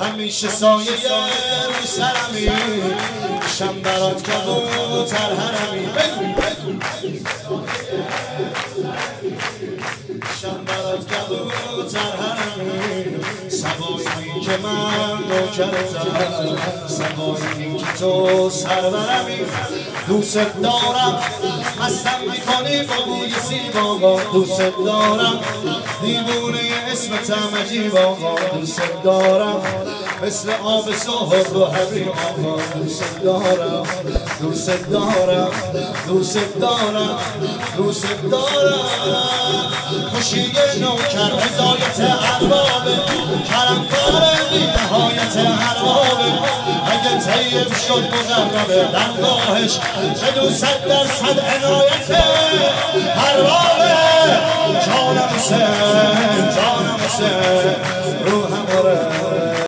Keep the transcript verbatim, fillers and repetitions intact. همیشه سایه رو سرمی شم برات کبوتر هرمی شم برات کبوتر هرمی سبایی که من نوکرتم سبایی که تو سرورمی دوست دارم هستم میکنی با بوی زیبا دوست دارم دیوونه اسمتم عجیب آقا دوست دارم مثل آب ساحل و حبیب آقا دوست دارم دوست دارم دوست دارم دوست دارم خوشی نوکر رضایت اربابه کرمکاره بی نهایت اربابه اگه طیب شد مقربه درگاهش به دو صد درصد عنایت اربابه جانم حسین جانم حسین روحم آره